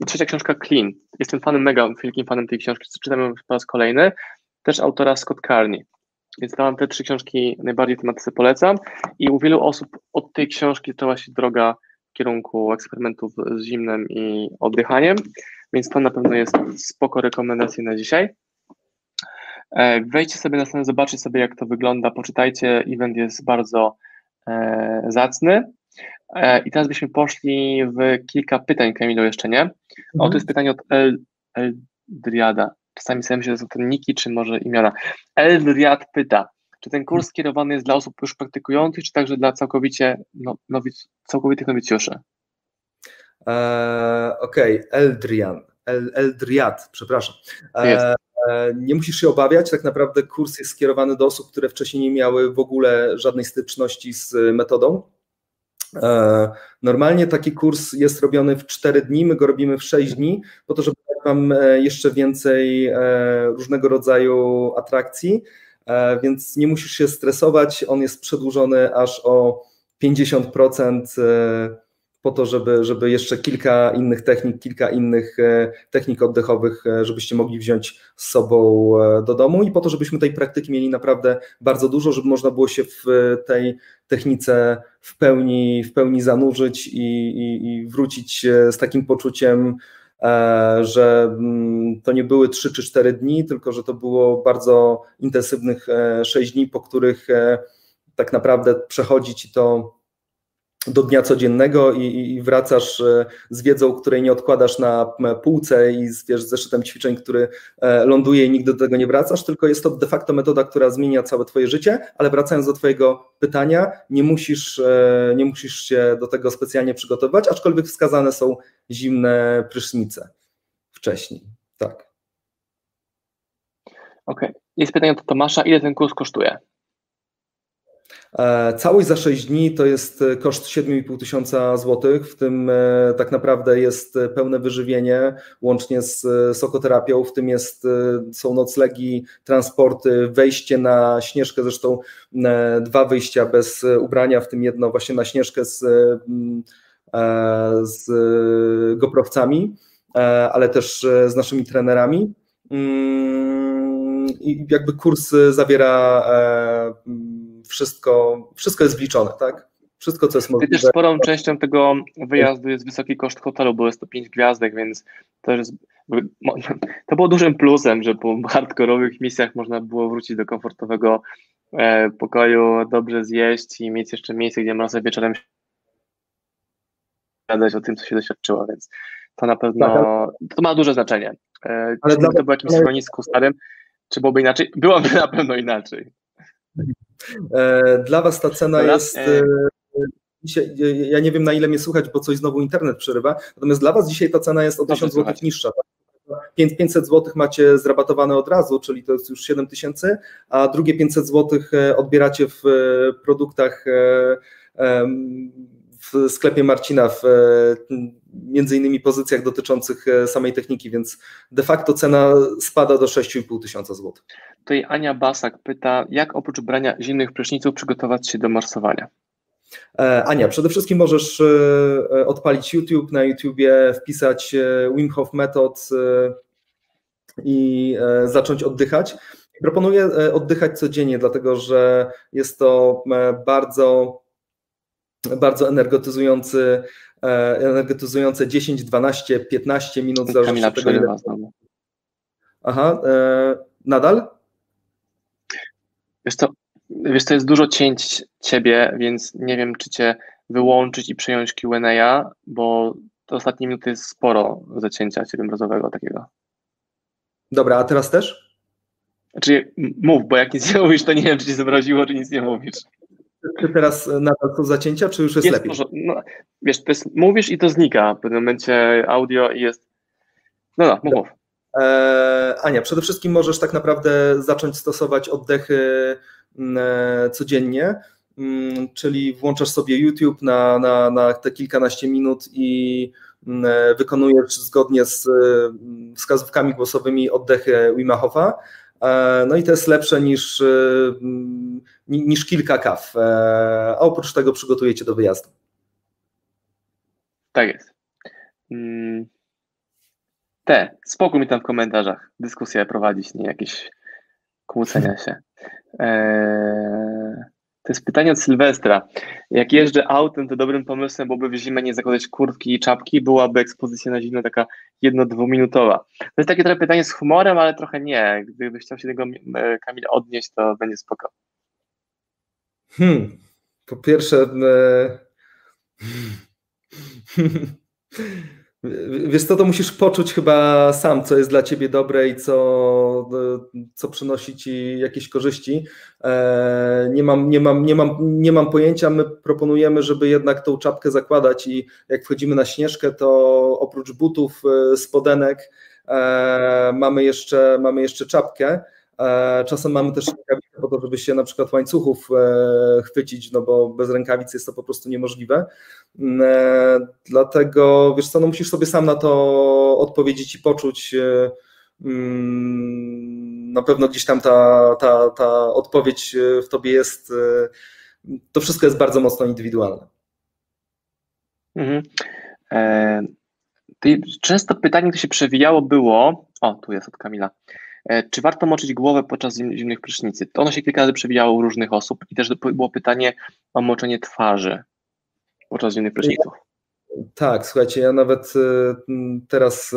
I trzecia książka Clean. Jestem fanem, mega wielkim fanem tej książki, czytam ją po raz kolejny. Też autora Scott Carney. Więc tam te trzy książki najbardziej tematyce polecam. I u wielu osób od tej książki zaczęła się droga w kierunku eksperymentów z zimnem i oddychaniem. Więc to na pewno jest spoko rekomendacji na dzisiaj. Wejdźcie sobie na stronę, zobaczcie sobie, jak to wygląda, poczytajcie, event jest bardzo zacny. I teraz byśmy poszli w kilka pytań, Kamilu, jeszcze nie? O, to jest pytanie od Eldriada. Czasami staram się, że są to niki, czy może imiona. Eldriad pyta, czy ten kurs skierowany jest dla osób już praktykujących, czy także dla całkowitych nowicjuszy? Okej, Eldriad, przepraszam. Nie musisz się obawiać, tak naprawdę kurs jest skierowany do osób, które wcześniej nie miały w ogóle żadnej styczności z metodą. Normalnie taki kurs jest robiony w 4 dni, my go robimy w 6 dni, po to, żeby dać Wam jeszcze więcej różnego rodzaju atrakcji, więc nie musisz się stresować, on jest przedłużony aż o 50% po to, żeby jeszcze kilka innych technik oddechowych, żebyście mogli wziąć z sobą do domu i po to, żebyśmy tej praktyki mieli naprawdę bardzo dużo, żeby można było się w tej technice w pełni zanurzyć i wrócić z takim poczuciem, że to nie były 3 czy 4 dni, tylko że to było bardzo intensywnych 6 dni, po których tak naprawdę przechodzi Ci to do dnia codziennego i wracasz z wiedzą, której nie odkładasz na półce i z zeszytem ćwiczeń, który ląduje i nigdy do tego nie wracasz, tylko jest to de facto metoda, która zmienia całe Twoje życie, ale wracając do Twojego pytania, nie musisz się do tego specjalnie przygotowywać, aczkolwiek wskazane są zimne prysznice wcześniej. Tak. Okej. Jest pytanie od Tomasza, ile ten kurs kosztuje? Całość za 6 dni to jest koszt 7500 zł, w tym tak naprawdę jest pełne wyżywienie łącznie z sokoterapią, w tym są noclegi, transporty, wejście na Śnieżkę, zresztą 2 wyjścia bez ubrania, w tym jedno właśnie na Śnieżkę z goprowcami, ale też z naszymi trenerami. I jakby kurs zawiera wszystko jest wliczone, tak? Wszystko, co jest możliwe. Też sporą częścią tego wyjazdu jest wysoki koszt hotelu, bo jest to 5 gwiazdek, więc to było dużym plusem, że po hardkorowych misjach można było wrócić do komfortowego pokoju, dobrze zjeść i mieć jeszcze miejsce, gdzie można sobie wieczorem gadać o tym, co się doświadczyło, więc to na pewno to ma duże znaczenie. Ale gdyby to było jakimś schronisku starym, czy byłoby inaczej? Byłoby na pewno inaczej. Dla Was ta cena jest, ja nie wiem, na ile mnie słychać, bo coś znowu internet przerywa, natomiast dla Was dzisiaj ta cena jest o 1000 zł niższa. 500 zł macie zrabatowane od razu, czyli to jest już 7000, a drugie 500 zł odbieracie w produktach w sklepie Marcina, w między innymi pozycjach dotyczących samej techniki, więc de facto cena spada do 6500 zł. Tutaj Ania Basak pyta, jak oprócz brania zimnych pryszniców przygotować się do morsowania? Ania, przede wszystkim możesz odpalić YouTube, na YouTubie wpisać Wim Hof Method i zacząć oddychać. Proponuję oddychać codziennie, dlatego że jest to bardzo energetyzujące 10, 12, 15 minut. Kamila przerywa znowu. Aha, nadal? Wiesz co, jest dużo cięć Ciebie, więc nie wiem, czy Cię wyłączyć i przejąć Q&A, bo te ostatnie minuty jest sporo zacięcia Ciebie mrozowego takiego. Dobra, a teraz też? Znaczy mów, bo jak nic nie mówisz, to nie wiem, czy Cię zamroziło, czy nic nie mówisz. Czy teraz nadal są zacięcia, czy już jest lepiej? Mówisz i to znika. W pewnym momencie audio i jest No, mów, mów. Ania, przede wszystkim możesz tak naprawdę zacząć stosować oddechy codziennie, czyli włączasz sobie YouTube na te kilkanaście minut i wykonujesz zgodnie z wskazówkami głosowymi oddechy Wima Hofa. No i to jest lepsze niż kilka kaw, a oprócz tego przygotujecie do wyjazdu. Tak jest. Spokój mi tam w komentarzach, dyskusję prowadzić, nie jakieś kłócenia się. To jest pytanie od Sylwestra. Jak jeżdżę autem, to dobrym pomysłem byłoby w zimę nie zakładać kurtki i czapki, byłaby ekspozycja na zimno taka 1-2-minutowa. To jest takie trochę pytanie z humorem, ale trochę nie. Gdybyś chciał się tego, Kamil, odnieść, to będzie spoko. Po pierwsze... Wiesz co, to musisz poczuć chyba sam, co jest dla ciebie dobre i co przynosi ci jakieś korzyści. Nie mam pojęcia, my proponujemy, żeby jednak tą czapkę zakładać i jak wchodzimy na Śnieżkę, to oprócz butów, spodenek mamy jeszcze czapkę. Czasem mamy też rękawice po to, żeby się na przykład łańcuchów chwycić, no bo bez rękawic jest to po prostu niemożliwe. Dlatego, wiesz co, no musisz sobie sam na to odpowiedzieć i poczuć. Na pewno gdzieś tam ta odpowiedź w tobie jest. To wszystko jest bardzo mocno indywidualne. Mhm. Często pytanie, które się przewijało, było... O, tu jest od Kamila. Czy warto moczyć głowę podczas zimnych prysznicy? To ono się kilka razy przewijało u różnych osób i też było pytanie o moczenie twarzy podczas zimnych pryszniców. Tak, słuchajcie, ja nawet teraz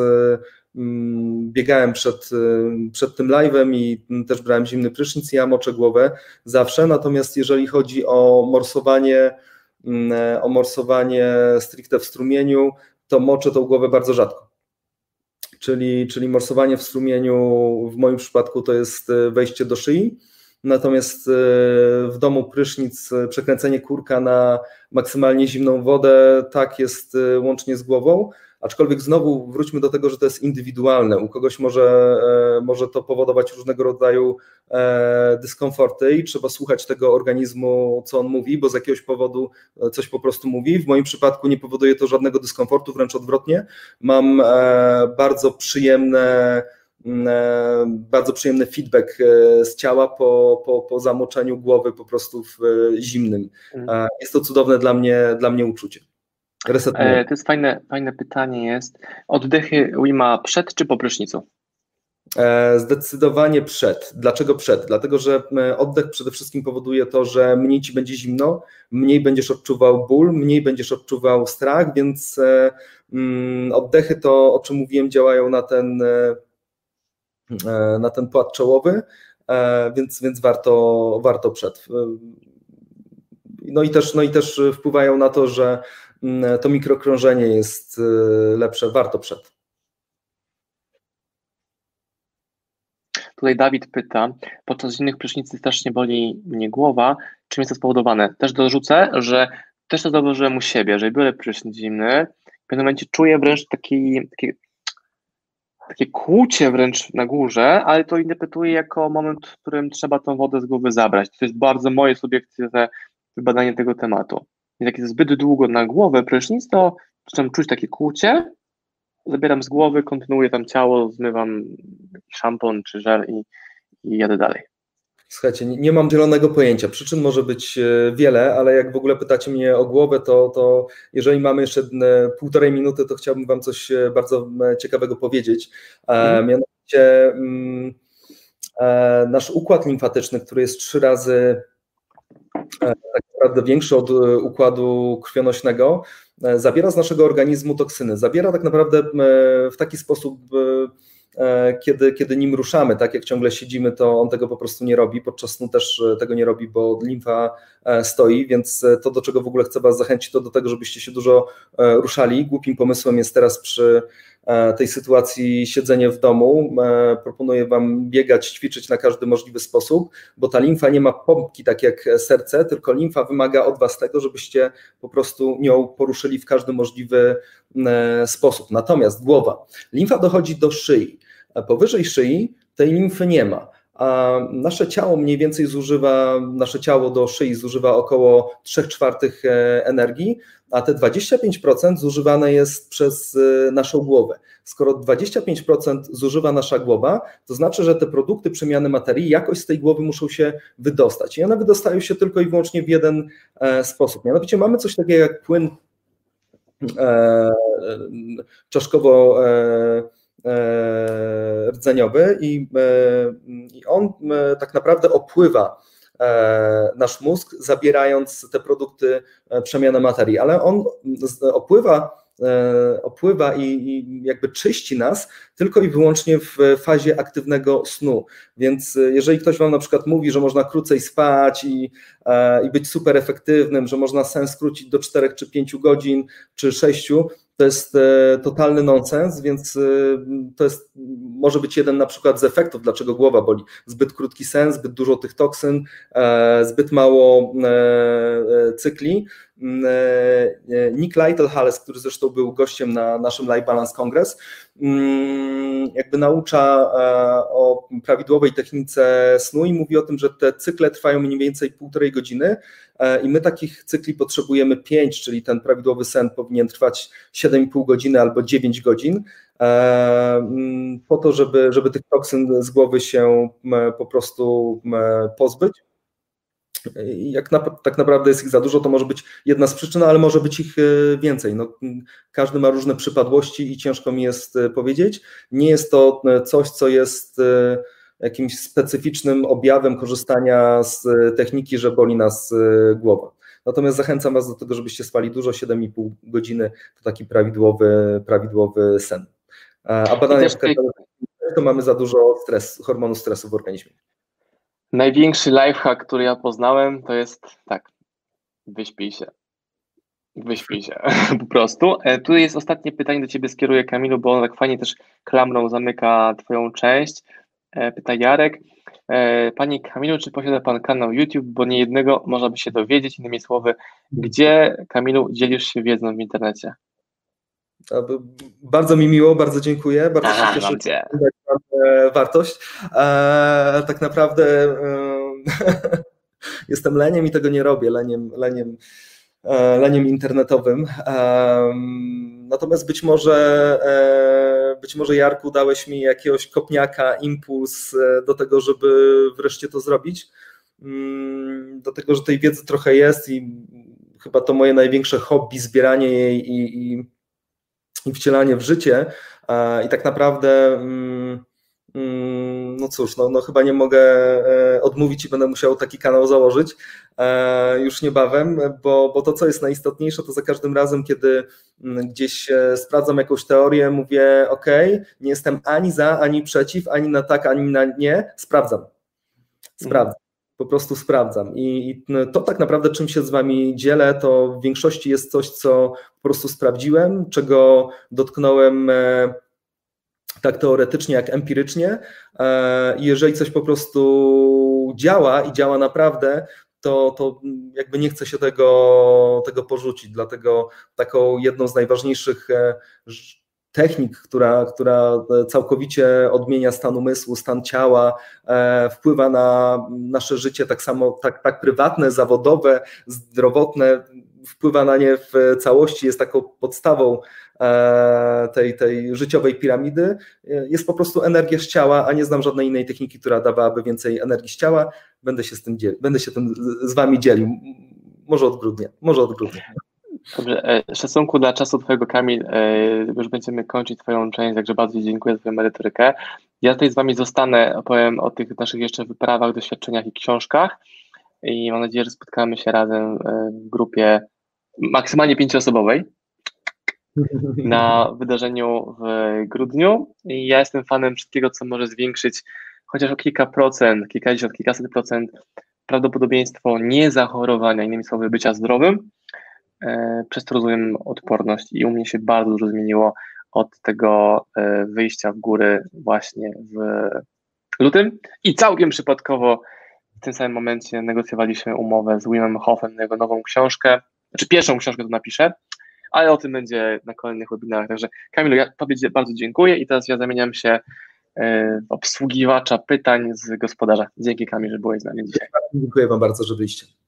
biegałem przed tym live'em i też brałem zimny prysznic i ja moczę głowę zawsze, natomiast jeżeli chodzi o morsowanie stricte w strumieniu, to moczę tą głowę bardzo rzadko. Czyli morsowanie w strumieniu w moim przypadku to jest wejście do szyi, natomiast w domu prysznic, przekręcenie kurka na maksymalnie zimną wodę, tak jest łącznie z głową, aczkolwiek znowu wróćmy do tego, że to jest indywidualne, u kogoś może to powodować różnego rodzaju dyskomforty i trzeba słuchać tego organizmu, co on mówi, bo z jakiegoś powodu coś po prostu mówi. W moim przypadku nie powoduje to żadnego dyskomfortu, wręcz odwrotnie. Mam bardzo przyjemny feedback z ciała po zamoczeniu głowy po prostu w zimnym. Jest to cudowne dla mnie uczucie. To jest fajne pytanie jest. Oddechy Wima przed czy po prysznicu? Zdecydowanie przed. Dlaczego przed? Dlatego, że oddech przede wszystkim powoduje to, że mniej ci będzie zimno, mniej będziesz odczuwał ból, mniej będziesz odczuwał strach, więc oddechy to, o czym mówiłem, działają na ten płat czołowy, więc warto przed. No i też wpływają na to, że to mikrokrążenie jest lepsze, warto przed. Tutaj Dawid pyta, podczas zimnych prysznicy strasznie boli mnie głowa, czym jest to spowodowane? Też dorzucę, że też to zauważyłem u siebie, że biorę prysznic zimny, w pewnym momencie czuję wręcz takie kłucie wręcz na górze, ale to interpretuję jako moment, w którym trzeba tą wodę z głowy zabrać. To jest bardzo moje subiektywne badanie tego tematu. Jak jest zbyt długo na głowę prysznic, to zaczynam czuć takie kłucie, zabieram z głowy, kontynuuję tam ciało, zmywam szampon czy żel i jadę dalej. Słuchajcie, nie mam zielonego pojęcia. Przyczyn może być wiele, ale jak w ogóle pytacie mnie o głowę, to jeżeli mamy jeszcze 1,5 minuty, to chciałbym wam coś bardzo ciekawego powiedzieć. Mianowicie nasz układ limfatyczny, który jest 3 razy tak naprawdę większy od układu krwionośnego, zabiera z naszego organizmu toksyny. Zabiera tak naprawdę w taki sposób kiedy nim ruszamy, tak jak ciągle siedzimy, to on tego po prostu nie robi, podczas snu też tego nie robi, bo limfa stoi, więc to, do czego w ogóle chcę Was zachęcić, to do tego, żebyście się dużo ruszali. Głupim pomysłem jest teraz przy tej sytuacji siedzenie w domu. Proponuję Wam biegać, ćwiczyć na każdy możliwy sposób, bo ta limfa nie ma pompki, tak jak serce, tylko limfa wymaga od Was tego, żebyście po prostu nią poruszyli w każdy możliwy sposób. Natomiast głowa. Limfa dochodzi do szyi. Powyżej szyi tej limfy nie ma, a nasze ciało mniej więcej zużywa, nasze ciało do szyi zużywa około 3/4 energii, a te 25% zużywane jest przez naszą głowę. Skoro 25% zużywa nasza głowa, to znaczy, że te produkty przemiany materii jakoś z tej głowy muszą się wydostać i one wydostają się tylko i wyłącznie w jeden sposób. Mianowicie mamy coś takiego jak płyn czaszkowo rdzeniowy i on tak naprawdę opływa nasz mózg, zabierając te produkty przemiany materii, ale on opływa i jakby czyści nas tylko i wyłącznie w fazie aktywnego snu, więc jeżeli ktoś Wam na przykład mówi, że można krócej spać i być super efektywnym, że można sen skrócić do 4 czy 5 godzin czy 6, to jest totalny nonsens, więc to jest, może być jeden na przykład z efektów, dlaczego głowa boli. Zbyt krótki sen, zbyt dużo tych toksyn, zbyt mało cykli. Nick Littlehales, który zresztą był gościem na naszym Life Balance Congress, jakby naucza o prawidłowej technice snu i mówi o tym, że te cykle trwają mniej więcej 1,5 godziny i my takich cykli potrzebujemy 5, czyli ten prawidłowy sen powinien trwać 7,5 godziny albo 9 godzin, po to, żeby tych toksyn z głowy się po prostu pozbyć. Jak tak naprawdę jest ich za dużo, to może być jedna z przyczyn, ale może być ich więcej. No, każdy ma różne przypadłości i ciężko mi jest powiedzieć. Nie jest to coś, co jest jakimś specyficznym objawem korzystania z techniki, że boli nas głowa. Natomiast zachęcam Was do tego, żebyście spali dużo, 7,5 godziny to taki prawidłowy sen. A badania to mamy za dużo hormonu stresu w organizmie. Największy lifehack, który ja poznałem, to jest tak, wyśpij się po prostu. Tu jest ostatnie pytanie do Ciebie, skieruję Kamilu, bo on tak fajnie też klamrą zamyka Twoją część. Pyta Jarek, Panie Kamilu, czy posiada Pan kanał YouTube, bo nie jednego można by się dowiedzieć, innymi słowy, gdzie, Kamilu, dzielisz się wiedzą w internecie? Bardzo mi miło, bardzo dziękuję, bardzo się cieszę, że widać wartość. Tak naprawdę jestem leniem i tego nie robię, leniem internetowym. Natomiast być może Jarku, dałeś mi jakiegoś kopniaka, impuls do tego, żeby wreszcie to zrobić, do tego, że tej wiedzy trochę jest i chyba to moje największe hobby, zbieranie jej i wcielanie w życie i tak naprawdę no cóż, no chyba nie mogę odmówić i będę musiał taki kanał założyć już niebawem, bo to, co jest najistotniejsze, to za każdym razem, kiedy gdzieś sprawdzam jakąś teorię, mówię ok, nie jestem ani za, ani przeciw, ani na tak, ani na nie, sprawdzam. Po prostu sprawdzam i to tak naprawdę, czym się z Wami dzielę, to w większości jest coś, co po prostu sprawdziłem, czego dotknąłem tak teoretycznie jak empirycznie i jeżeli coś po prostu działa i działa naprawdę, to jakby nie chcę się tego porzucić, dlatego taką jedną z najważniejszych technik, która całkowicie odmienia stan umysłu, stan ciała, wpływa na nasze życie tak samo, tak prywatne, zawodowe, zdrowotne, wpływa na nie w całości, jest taką podstawą tej życiowej piramidy, jest po prostu energia z ciała, a nie znam żadnej innej techniki, która dawałaby więcej energii z ciała. Będę się tym z Wami dzielił, może od grudnia. Dobrze, szacunku dla czasu Twojego, Kamil, już będziemy kończyć Twoją część, także bardzo dziękuję za Twoją merytorykę. Ja tutaj z Wami zostanę, opowiem o tych naszych jeszcze wyprawach, doświadczeniach i książkach i mam nadzieję, że spotkamy się razem w grupie maksymalnie 5-osobowej. na wydarzeniu w grudniu. I ja jestem fanem wszystkiego, co może zwiększyć chociaż o kilka procent, kilkadziesiąt, kilkaset procent prawdopodobieństwo niezachorowania, innymi słowy bycia zdrowym, przez to rozumiem odporność i u mnie się bardzo dużo zmieniło od tego wyjścia w góry właśnie w lutym i całkiem przypadkowo w tym samym momencie negocjowaliśmy umowę z Wimem Hofem na jego nową książkę, znaczy pierwszą książkę to napiszę, ale o tym będzie na kolejnych webinarach, także Kamilu, ja Tobie bardzo dziękuję i teraz ja zamieniam się obsługiwacza pytań z gospodarza. Dzięki Kamil, że byłeś z nami dzisiaj. Dziękuję Wam bardzo, że byliście.